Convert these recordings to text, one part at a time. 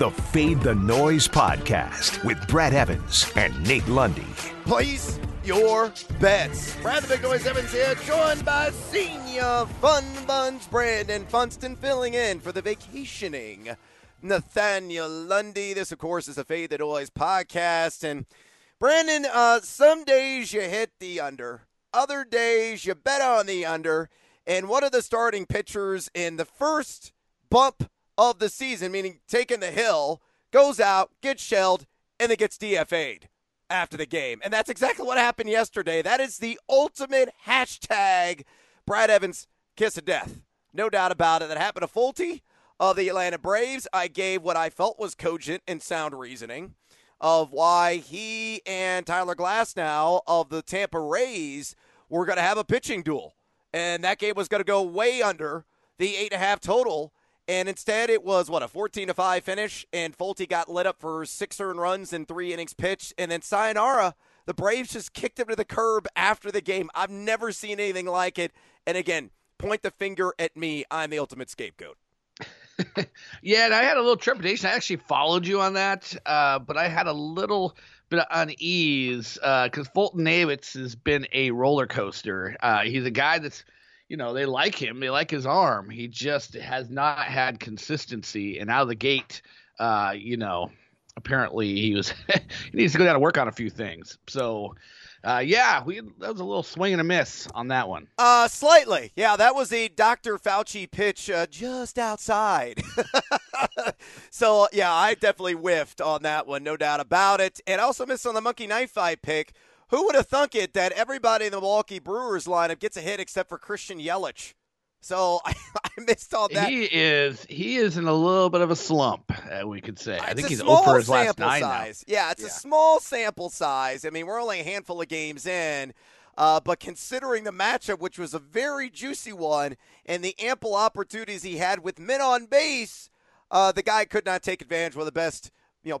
the Fade the Noise podcast with Brad Evans and Nate Lundy. Place your bets. Brad the Big Noise Evans here, joined by senior Fun Buns Brandon Funston, filling in for the vacationing Nathaniel Lundy. This, of course, is the Fade the Noise podcast. And Brandon, some days you hit the under, other days you bet on the under. And one of the starting pitchers in the first bump of the season, meaning taking the hill, goes out, gets shelled, and then gets DFA'd after the game. And that's exactly what happened yesterday. That is the ultimate hashtag Brad Evans kiss of death. No doubt about it. That happened to Folty of the Atlanta Braves. I gave what I felt was cogent and sound reasoning of why he and Tyler Glasnow of the Tampa Rays were going to have a pitching duel. And that game was going to go way under the 8.5 total. And instead it was, a 14-5 finish. And Folty got lit up for 6 earned runs and 3 innings pitched. And then sayonara, the Braves just kicked him to the curb after the game. I've never seen anything like it. And again, point the finger at me. I'm the ultimate scapegoat. Yeah, and I had a little trepidation. I actually followed you on that. But I had a little bit of unease because Fulton Navitz has been a roller coaster. He's a guy that's, they like him. They like his arm. He just has not had consistency. And out of the gate, apparently he needs to go down to work on a few things. So, that was a little swing and a miss on that one. Slightly. Yeah, that was the Dr. Fauci pitch just outside. So, yeah, I definitely whiffed on that one, no doubt about it. And also missed on the Monkey Knife Fight pick. Who would have thunk it that everybody in the Milwaukee Brewers lineup gets a hit except for Christian Yelich? So I missed all that. He is in a little bit of a slump, we could say. I think he's over his last 9 now. Yeah, it's a small sample size. I mean, we're only a handful of games in. But considering the matchup, which was a very juicy one, and the ample opportunities he had with men on base, the guy could not take advantage of one of the best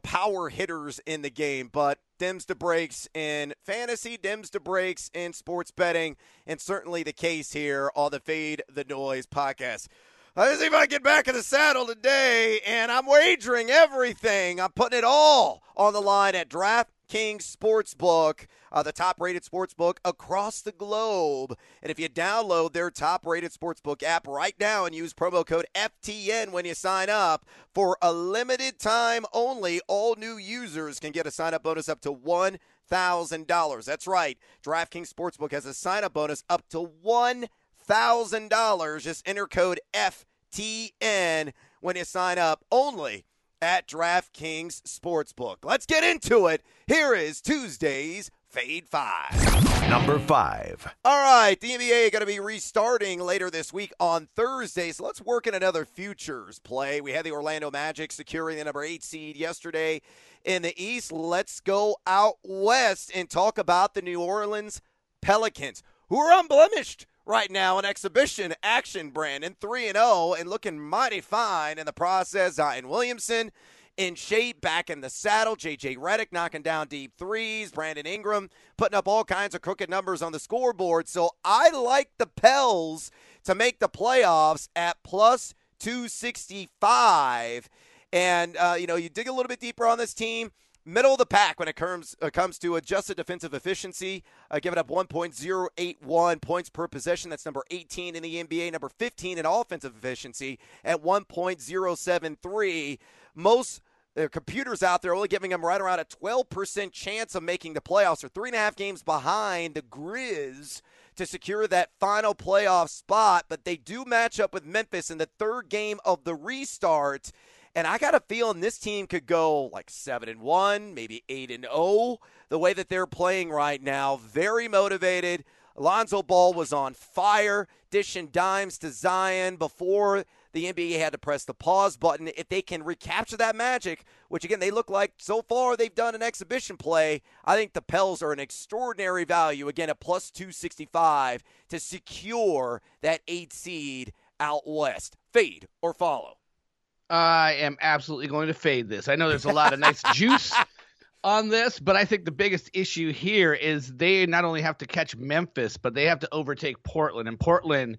power hitters in the game, but dims to breaks in fantasy, dims to breaks in sports betting, and certainly the case here on the Fade the Noise podcast. Let's see if I get back in the saddle today, and I'm wagering everything. I'm putting it all on the line at DraftKings Sportsbook, the top-rated sportsbook across the globe. And if you download their top-rated sportsbook app right now and use promo code FTN when you sign up, for a limited time only, all new users can get a sign-up bonus up to $1,000. That's right. DraftKings Sportsbook has a sign-up bonus up to $1,000. Just enter code FTN when you sign up only at DraftKings Sportsbook. Let's get into it. Here is Tuesday's Fade 5. Number 5. All right, the NBA going to be restarting later this week on Thursday, so let's work in another futures play. We had the Orlando Magic securing the number 8 seed yesterday in the East. Let's go out West and talk about the New Orleans Pelicans, who are unblemished right now in exhibition action, Brandon, 3-0 and looking mighty fine in the process. Zion Williamson in shape, back in the saddle. J.J. Redick knocking down deep threes. Brandon Ingram putting up all kinds of crooked numbers on the scoreboard. So I like the Pels to make the playoffs at plus 265. And, you dig a little bit deeper on this team. Middle of the pack when it comes to adjusted defensive efficiency, giving up 1.081 points per possession. That's number 18 in the NBA, number 15 in offensive efficiency at 1.073. Most computers out there only giving them right around a 12% chance of making the playoffs. They're 3.5 games behind the Grizz to secure that final playoff spot, but they do match up with Memphis in the third game of the restart. And I got a feeling this team could go 7-1, maybe 8-0, the way that they're playing right now. Very motivated. Alonzo Ball was on fire, dishing dimes to Zion before the NBA had to press the pause button. If they can recapture that magic, which, again, they look like so far they've done an exhibition play, I think the Pels are an extraordinary value, again, at plus 265 to secure that 8 seed out West. Fade or follow? I am absolutely going to fade this. I know there's a lot of nice juice on this, but I think the biggest issue here is they not only have to catch Memphis, but they have to overtake Portland. And Portland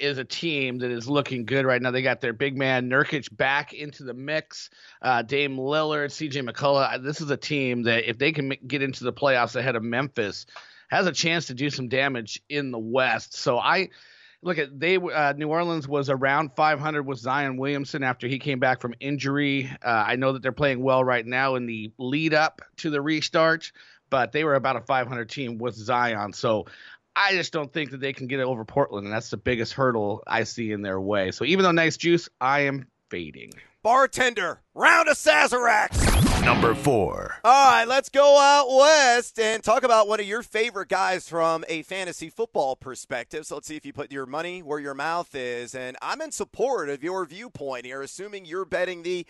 is a team that is looking good right now. They got their big man Nurkic back into the mix, Dame Lillard, CJ McCullough. This is a team that if they can get into the playoffs ahead of Memphis, has a chance to do some damage in the West. So I look at New Orleans was around 500 with Zion Williamson after he came back from injury. I know that they're playing well right now in the lead up to the restart, but they were about a 500 team with Zion. So I just don't think that they can get it over Portland, and that's the biggest hurdle I see in their way. So even though nice juice, I am fading. Bartender, round of Sazeracs. Number 4. All right, let's go out west and talk about one of your favorite guys from a fantasy football perspective. So let's see if you put your money where your mouth is. And I'm in support of your viewpoint here, assuming you're betting the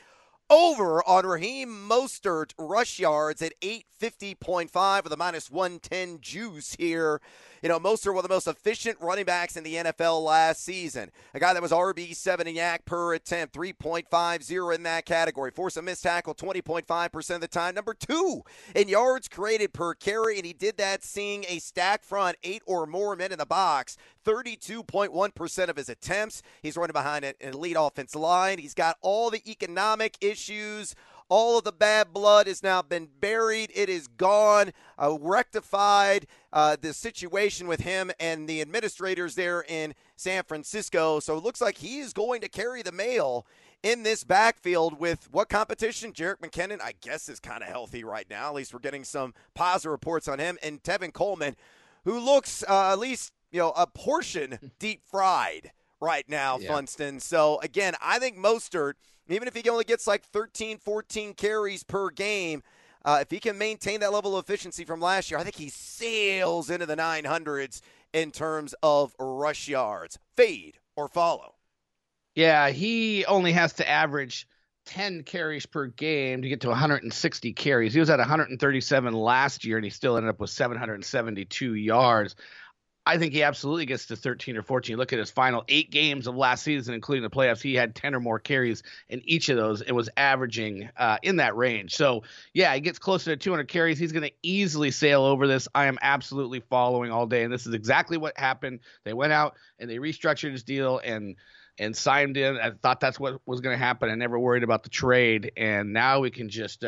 over on Raheem Mostert rush yards at 850.5 with a minus 110 juice here. You know, Mostert, one of the most efficient running backs in the NFL last season. A guy that was RB7 in yak per attempt, 3.50 in that category. Force a missed tackle 20.5% of the time. Number 2 in yards created per carry, and he did that seeing a stack front 8 or more men in the box. 32.1% of his attempts. He's running behind an elite offense line. He's got all the economic issues. All of the bad blood has now been buried. It is gone. Rectified the situation with him and the administrators there in San Francisco. So it looks like he is going to carry the mail in this backfield with what competition? Jerick McKinnon, I guess, is kind of healthy right now. At least we're getting some positive reports on him. And Tevin Coleman, who looks at least a portion deep fried right now, yeah. Funston. So, again, I think Mostert, even if he only gets like 13, 14 carries per game, if he can maintain that level of efficiency from last year, I think he sails into the 900s in terms of rush yards. Fade or follow? Yeah, he only has to average 10 carries per game to get to 160 carries. He was at 137 last year, and he still ended up with 772 yards. I think he absolutely gets to 13 or 14. Look at his final 8 games of last season, including the playoffs. He had 10 or more carries in each of those and was averaging in that range. So, yeah, he gets closer to 200 carries. He's going to easily sail over this. I am absolutely following all day, and this is exactly what happened. They went out and they restructured his deal and signed in. I thought that's what was going to happen. I never worried about the trade, and now we can just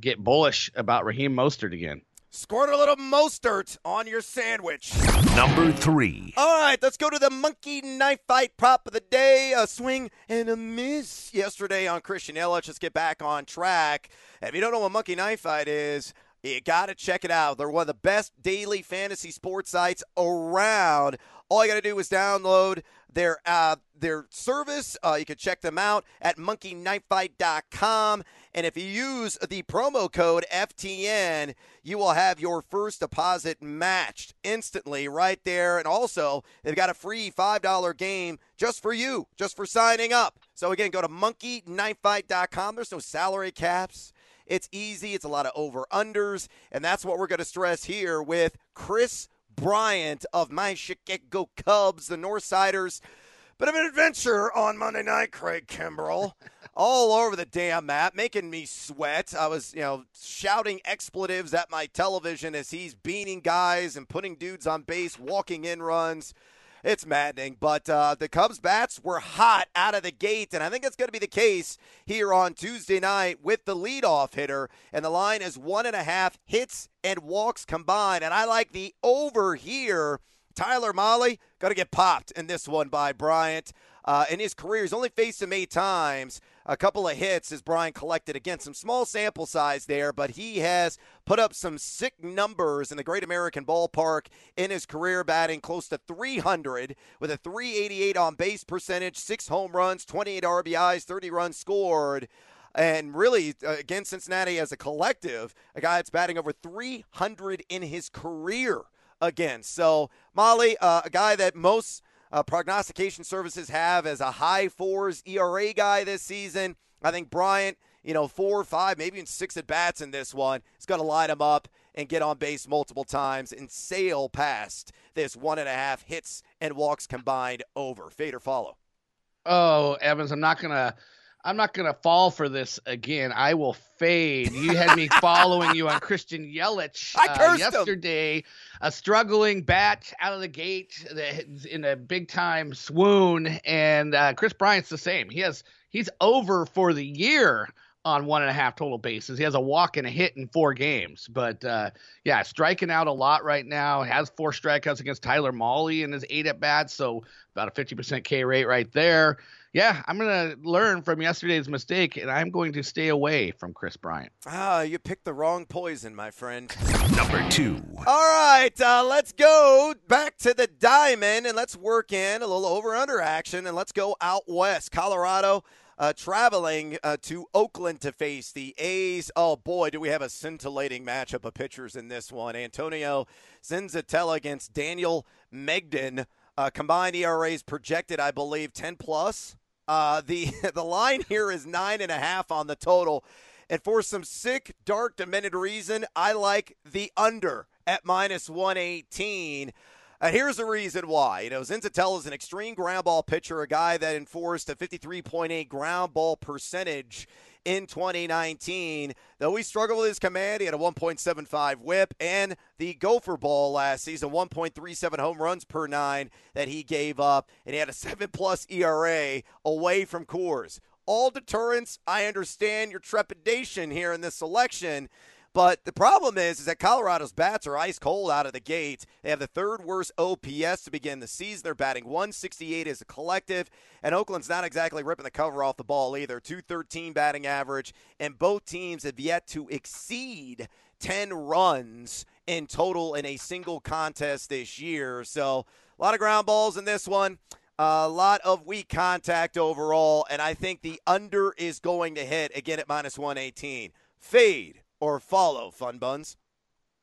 get bullish about Raheem Mostert again. Squirt a little Mostert on your sandwich. Number 3. All right, let's go to the Monkey Knife Fight prop of the day. A swing and a miss yesterday on Christian Yelich. Let's get back on track. If you don't know what Monkey Knife Fight is, you got to check it out. They're one of the best daily fantasy sports sites around. All you got to do is download their service. You can check them out at monkeyknifefight.com. And if you use the promo code FTN, you will have your first deposit matched instantly right there. And also, they've got a free $5 game just for you, just for signing up. So, again, go to monkeyknifefight.com. There's no salary caps. It's easy. It's a lot of over-unders. And that's what we're going to stress here with Chris Bryant of my Chicago Cubs, the Northsiders. Bit of an adventure on Monday night, Craig Kimbrell. All over the damn map, making me sweat. I was, shouting expletives at my television as he's beating guys and putting dudes on base, walking in runs. It's maddening, but the Cubs' bats were hot out of the gate, and I think that's going to be the case here on Tuesday night with the leadoff hitter, and the line is 1.5 hits and walks combined, and I like the over here. Tyler Mahle going to get popped in this one by Bryant. In his career, he's only faced him 8 times. A couple of hits as Bryant collected. Again, some small sample size there, but he has put up some sick numbers in the Great American Ballpark in his career, batting close to 300 with a 388 on base percentage, 6 home runs, 28 RBIs, 30 runs scored. And really, again, Cincinnati as a collective, a guy that's batting over 300 in his career again. So, Molly, a guy that most prognostication services have as a high 4s ERA guy this season. I think Bryant, 4 or 5, maybe even 6 at-bats in this one. He's going to line him up and get on base multiple times and sail past this 1.5 hits and walks combined over. Fade or follow? Oh, Evans, I'm not going to I'm not going to fall for this again. I will fade. You had me following you on Christian Yelich yesterday. A struggling bat out of the gate in a big-time swoon. And Chris Bryant's the same. He's over for the year on 1.5 total bases. He has a walk and a hit in 4 games. But, yeah, striking out a lot right now. Has 4 strikeouts against Tyler Mahle in his 8 at-bats, so about a 50% K rate right there. Yeah, I'm going to learn from yesterday's mistake, and I'm going to stay away from Chris Bryant. You picked the wrong poison, my friend. Number 2. All right, let's go back to the diamond, and let's work in a little over-under action, and let's go out west. Colorado traveling to Oakland to face the A's. Oh, boy, do we have a scintillating matchup of pitchers in this one. Antonio Senzatela against Daniel Mengden. Combined ERAs projected, I believe, 10+. The line here is 9.5 on the total. And for some sick, dark, demented reason, I like the under at -118. Here's the reason why. You know, Senzatela is an extreme ground ball pitcher, a guy that enforced a 53.8 ground ball percentage in 2019. Though he struggled with his command, he had a 1.75 whip and the gopher ball last season, 1.37 home runs per 9 that he gave up. And he had a 7+ ERA away from Coors. All deterrence, I understand your trepidation here in this selection. But the problem is that Colorado's bats are ice cold out of the gate. They have the 3rd worst OPS to begin the season. They're batting .168 as a collective. And Oakland's not exactly ripping the cover off the ball either. .213 batting average. And both teams have yet to exceed 10 runs in total in a single contest this year. So a lot of ground balls in this one. A lot of weak contact overall. And I think the under is going to hit again at -118. Fade or follow, Fun Buns.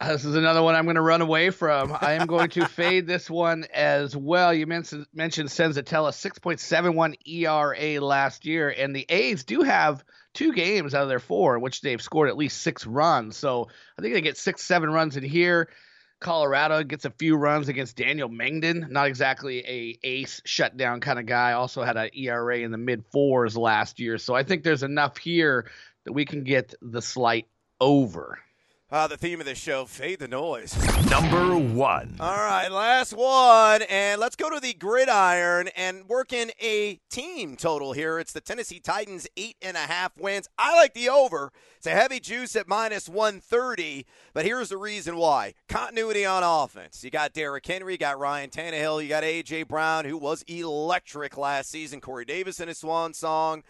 This is another one I'm going to run away from. I am going to fade this one as well. You mentioned Senzatela, 6.71 ERA last year, and the A's do have 2 games out of their 4 in which they've scored at least 6 runs. So I think they get 6-7 runs in here. Colorado gets a few runs against Daniel Mengden, not exactly a ace shutdown kind of guy. Also had an ERA in the mid-4s last year. So I think there's enough here that we can get the slight over. The theme of the show, Fade the Noise. Number 1. All right, last one, and let's go to the gridiron and work in a team total here. It's the Tennessee Titans, 8.5 wins. I like the over. It's a heavy juice at -130, but here's the reason why. Continuity on offense. You got Derrick Henry, you got Ryan Tannehill, you got A.J. Brown, who was electric last season. Corey Davis in his swan song.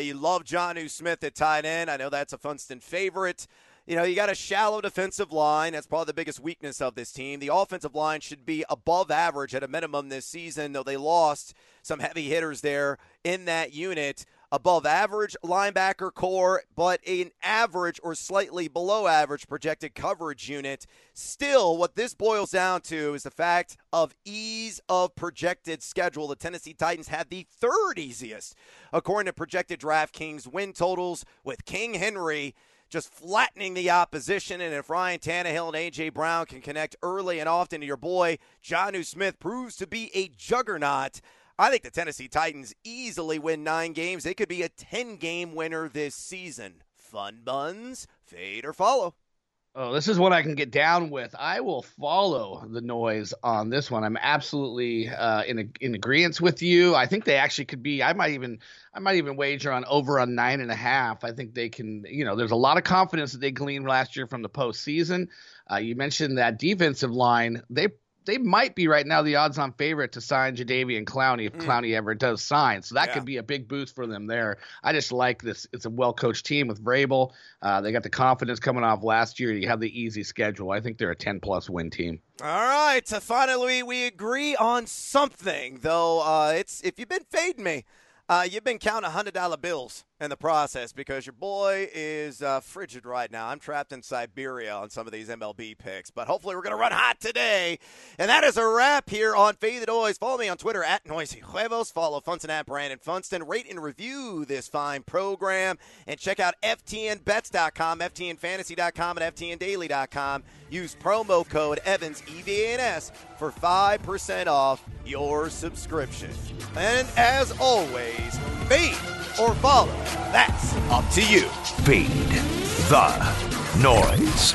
You love Jonnu Smith at tight end. I know that's a Funston favorite. You know, you got a shallow defensive line. That's probably the biggest weakness of this team. The offensive line should be above average at a minimum this season, though they lost some heavy hitters there in that unit. Above average linebacker core, but an average or slightly below average projected coverage unit. Still, what this boils down to is the fact of ease of projected schedule. The Tennessee Titans had the 3rd easiest, according to projected DraftKings win totals, with King Henry just flattening the opposition. And if Ryan Tannehill and A.J. Brown can connect early and often to your boy, Jonnu Smith proves to be a juggernaut. I think the Tennessee Titans easily win 9 games. They could be a 10-game winner this season. Fun Buns, fade or follow. Oh, this is what I can get down with. I will follow the noise on this one. I'm absolutely in agreement with you. I think they actually could be. I might even wager on over on 9.5. I think they can. You know, there's a lot of confidence that they gleaned last year from the postseason. You mentioned that defensive line. They might be right now the odds-on favorite to sign Jadeveon Clowney if Clowney ever does sign. So that could be a big boost for them there. I just like this. It's a well-coached team with Vrabel. They got the confidence coming off last year. You have the easy schedule. I think they're a 10-plus win team. All right. So finally, we agree on something, though. It's if you've been fading me, you've been counting $100 bills in the process because your boy is frigid right now. I'm trapped in Siberia on some of these MLB picks, but hopefully we're going to run hot today. And that is a wrap here on Fade the Noise. Follow me on Twitter at NoisyHuevos. Follow Funston at Brandon Funston. Rate and review this fine program. And check out FTNBets.com, FTNFantasy.com, and FTNDaily.com. Use promo code EVANS, EVANS, for 5% off your subscription. And as always, Fade or follow, that's up to you. Fade the noise.